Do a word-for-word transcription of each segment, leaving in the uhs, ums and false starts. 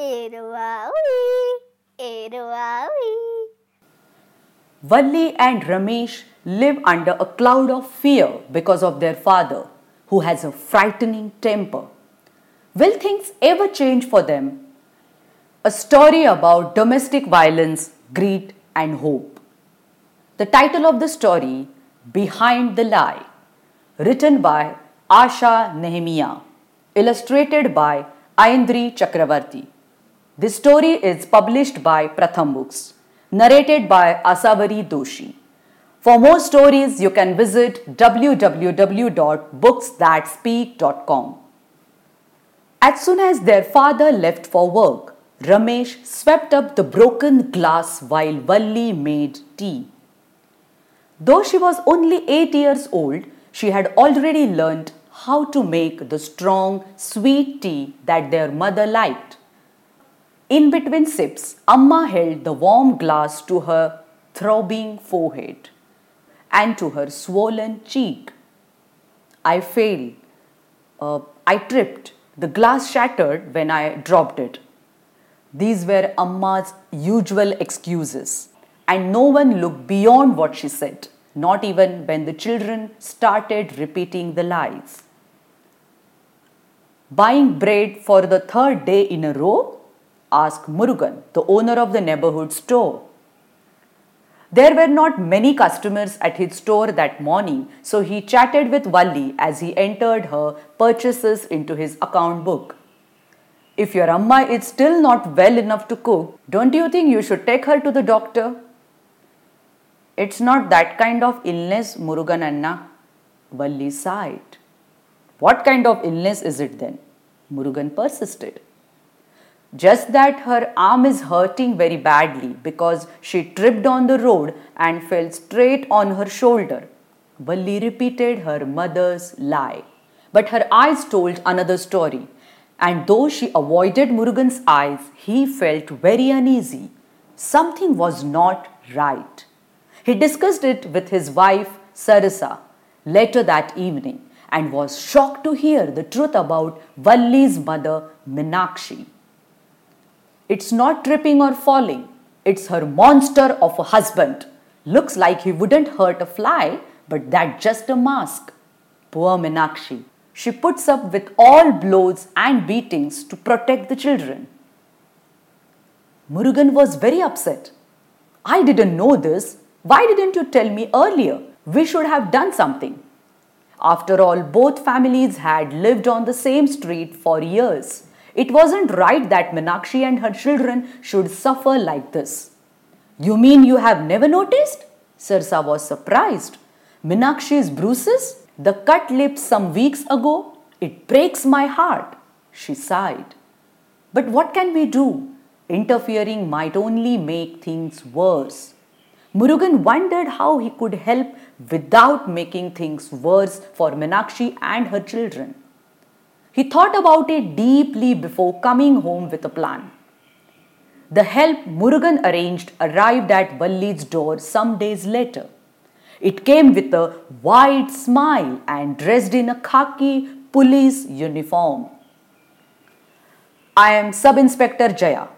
Eruavi, Eruavi. Valli and Ramesh live under a cloud of fear because of their father, who has a frightening temper. Will things ever change for them? A story about domestic violence, greed and hope. The title of the story, Behind the Lie, written by Asha Nehemiya, illustrated by Ayindri Chakravarti. This story is published by Pratham Books, narrated by Asavari Doshi. For more stories, you can visit w w w dot books that speak dot com. As soon as their father left for work, Ramesh swept up the broken glass while Valli made tea. Though she was only eight years old, she had already learned how to make the strong, sweet tea that their mother liked. In between sips, Amma held the warm glass to her throbbing forehead and to her swollen cheek. I failed. Uh, I tripped. The glass shattered when I dropped it. These were Amma's usual excuses, and no one looked beyond what she said, not even when the children started repeating the lies. Buying bread for the third day in a row? Asked Murugan, the owner of the neighborhood store. There were not many customers at his store that morning, so he chatted with Valli as he entered her purchases into his account book. If your Amma is still not well enough to cook, don't you think you should take her to the doctor? It's not that kind of illness, Murugan Anna, Valli sighed. What kind of illness is it then? Murugan persisted. Just that her arm is hurting very badly because she tripped on the road and fell straight on her shoulder. Valli repeated her mother's lie. But her eyes told another story. And though she avoided Murugan's eyes, he felt very uneasy. Something was not right. He discussed it with his wife, Sarasa, later that evening and was shocked to hear the truth about Valli's mother, Meenakshi. It's not tripping or falling. It's her monster of a husband. Looks like he wouldn't hurt a fly, but that's just a mask. Poor Meenakshi. She puts up with all blows and beatings to protect the children. Murugan was very upset. I didn't know this. Why didn't you tell me earlier? We should have done something. After all, both families had lived on the same street for years. It wasn't right that Meenakshi and her children should suffer like this. You mean you have never noticed? Sarsa was surprised. Meenakshi's bruises? The cut lips some weeks ago? It breaks my heart, she sighed. But what can we do? Interfering might only make things worse. Murugan wondered how he could help without making things worse for Meenakshi and her children. He thought about it deeply before coming home with a plan. The help Murugan arranged arrived at Valli's door some days later. It came with a wide smile and dressed in a khaki police uniform. I am Sub-Inspector Jaya,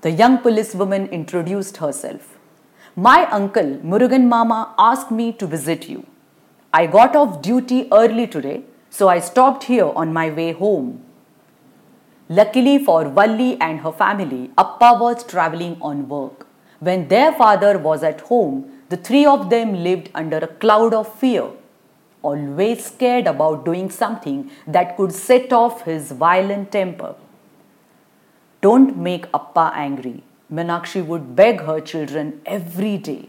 the young policewoman introduced herself. My uncle, Murugan Mama, asked me to visit you. I got off duty early today, so I stopped here on my way home. Luckily for Valli and her family, Appa was travelling on work. When their father was at home, the three of them lived under a cloud of fear, always scared about doing something that could set off his violent temper. Don't make Appa angry, Meenakshi would beg her children every day.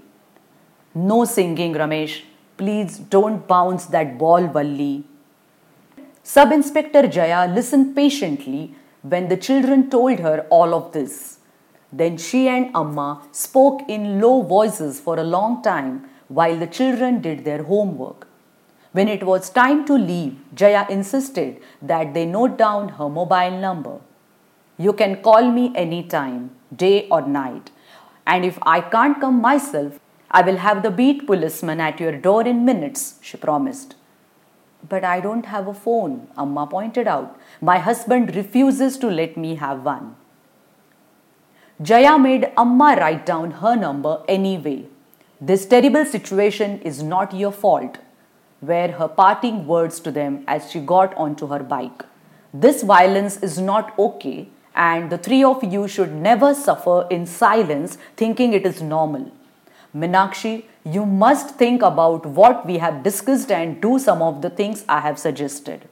No singing, Ramesh. Please don't bounce that ball, Valli. Sub-Inspector Jaya listened patiently when the children told her all of this. Then she and Amma spoke in low voices for a long time while the children did their homework. When it was time to leave, Jaya insisted that they note down her mobile number. You can call me anytime, day or night. And if I can't come myself, I will have the beat policeman at your door in minutes, she promised. But I don't have a phone, Amma pointed out. My husband refuses to let me have one. Jaya made Amma write down her number anyway. This terrible situation is not your fault, were her parting words to them as she got onto her bike. This violence is not okay, and the three of you should never suffer in silence thinking it is normal. Meenakshi, you must think about what we have discussed and do some of the things I have suggested.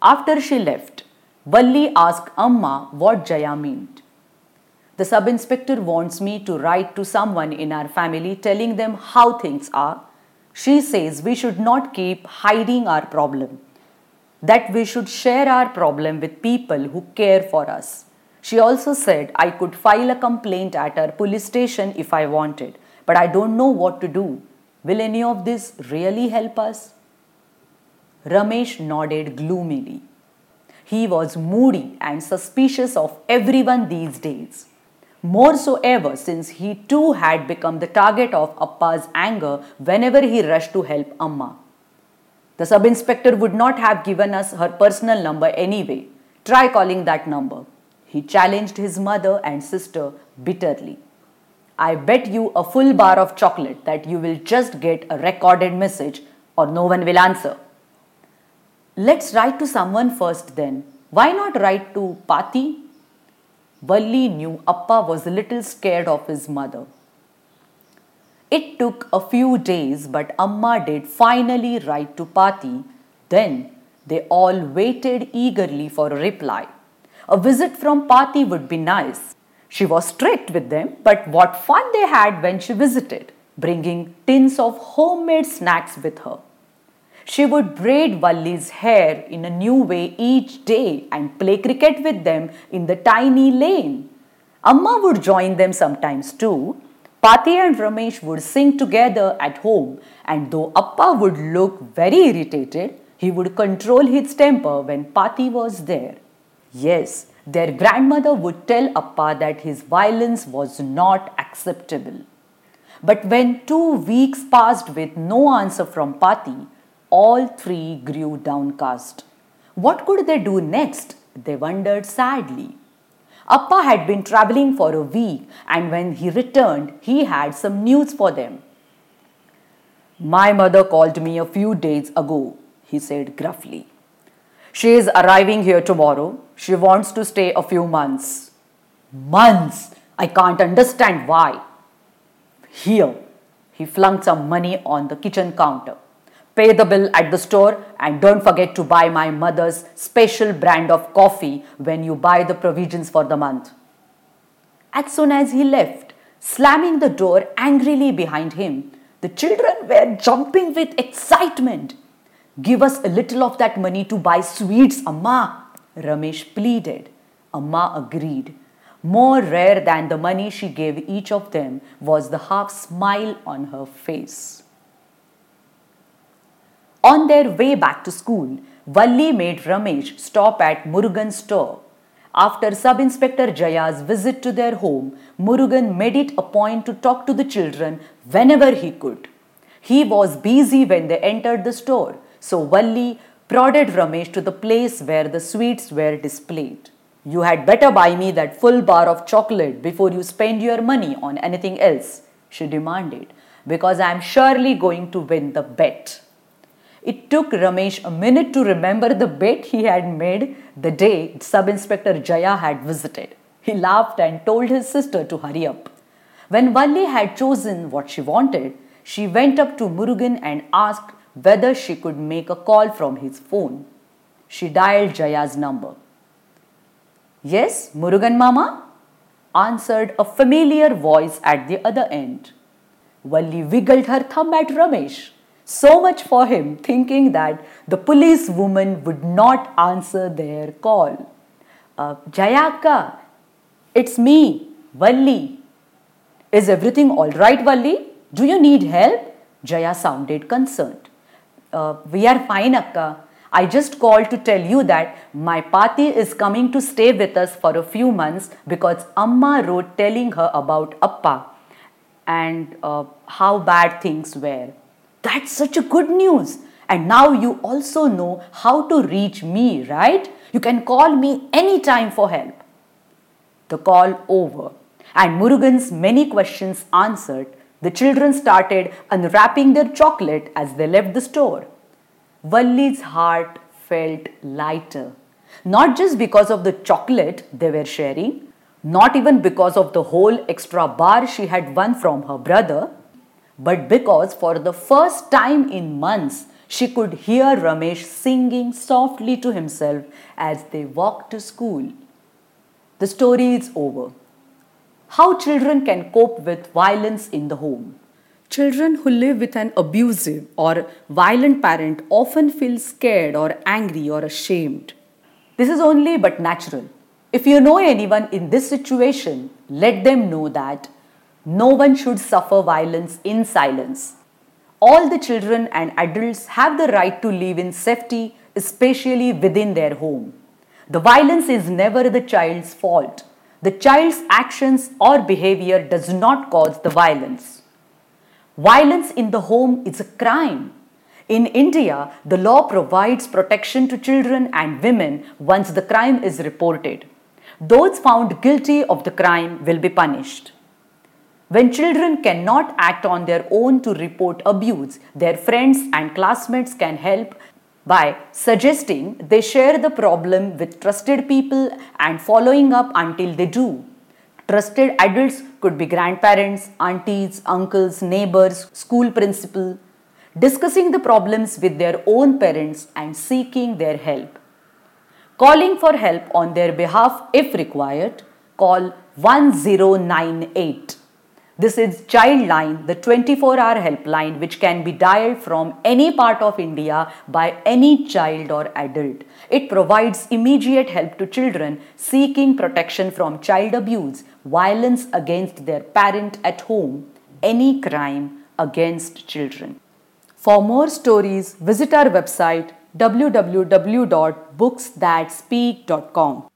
After she left, Valli asked Amma what Jaya meant. The sub-inspector wants me to write to someone in our family telling them how things are. She says we should not keep hiding our problem, that we should share our problem with people who care for us. She also said I could file a complaint at her police station if I wanted, but I don't know what to do. Will any of this really help us? Ramesh nodded gloomily. He was moody and suspicious of everyone these days, more so ever since he too had become the target of Appa's anger whenever he rushed to help Amma. The sub-inspector would not have given us her personal number anyway. Try calling that number. He challenged his mother and sister bitterly. I bet you a full bar of chocolate that you will just get a recorded message or no one will answer. Let's write to someone first then. Why not write to Pati? Valli knew Appa was a little scared of his mother. It took a few days, but Amma did finally write to Pati. Then they all waited eagerly for a reply. A visit from Pati would be nice. She was strict with them, but what fun they had when she visited, bringing tins of homemade snacks with her. She would braid Valli's hair in a new way each day and play cricket with them in the tiny lane. Amma would join them sometimes too. Pati and Ramesh would sing together at home, and though Appa would look very irritated, he would control his temper when Pati was there. Yes, their grandmother would tell Appa that his violence was not acceptable. But when two weeks passed with no answer from Pati, all three grew downcast. What could they do next? They wondered sadly. Appa had been travelling for a week, and when he returned, he had some news for them. My mother called me a few days ago, he said gruffly. She is arriving here tomorrow. She wants to stay a few months. Months? I can't understand why. Here, he flung some money on the kitchen counter. Pay the bill at the store and don't forget to buy my mother's special brand of coffee when you buy the provisions for the month. As soon as he left, slamming the door angrily behind him, the children were jumping with excitement. Give us a little of that money to buy sweets, Amma, Ramesh pleaded. Amma agreed. More rare than the money she gave each of them was the half smile on her face. On their way back to school, Valli made Ramesh stop at Murugan's store. After Sub-Inspector Jaya's visit to their home, Murugan made it a point to talk to the children whenever he could. He was busy when they entered the store, so Valli prodded Ramesh to the place where the sweets were displayed. You had better buy me that full bar of chocolate before you spend your money on anything else, she demanded, because I am surely going to win the bet. It took Ramesh a minute to remember the bet he had made the day Sub-Inspector Jaya had visited. He laughed and told his sister to hurry up. When Valli had chosen what she wanted, she went up to Murugan and asked whether she could make a call from his phone. She dialed Jaya's number. Yes, Murugan Mama, answered a familiar voice at the other end. Valli wiggled her thumb at Ramesh. So much for him thinking that the policewoman would not answer their call. Uh, Jayaka, it's me, Valli. Is everything all right, Valli? Do you need help? Jaya sounded concerned. Uh, we are fine, Akka. I just called to tell you that my Pati is coming to stay with us for a few months because Amma wrote telling her about Appa and uh, how bad things were. That's such a good news. And now you also know how to reach me, right? You can call me anytime for help. the call over, and Murugan's many questions answered, the children started unwrapping their chocolate as they left the store. Valli's heart felt lighter, not just because of the chocolate they were sharing, not even because of the whole extra bar she had won from her brother, but because for the first time in months, she could hear Ramesh singing softly to himself as they walked to school. The story is over. How children can cope with violence in the home. Children who live with an abusive or violent parent often feel scared or angry or ashamed. This is only but natural. If you know anyone in this situation, let them know that no one should suffer violence in silence. All the children and adults have the right to live in safety, especially within their home. The violence is never the child's fault. The child's actions or behavior does not cause the violence. Violence in the home is a crime. In India, the law provides protection to children and women once the crime is reported. Those found guilty of the crime will be punished. When children cannot act on their own to report abuse, their friends and classmates can help by suggesting they share the problem with trusted people and following up until they do. Trusted adults could be grandparents, aunties, uncles, neighbors, school principal, discussing the problems with their own parents and seeking their help. Calling for help on their behalf if required, call one zero nine eight. This is Childline, the twenty-four hour helpline which can be dialed from any part of India by any child or adult. It provides immediate help to children seeking protection from child abuse, violence against their parent at home, any crime against children. For more stories, visit our website w w w dot books that speak dot com.